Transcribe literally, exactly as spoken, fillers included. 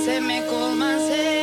Se me colma, se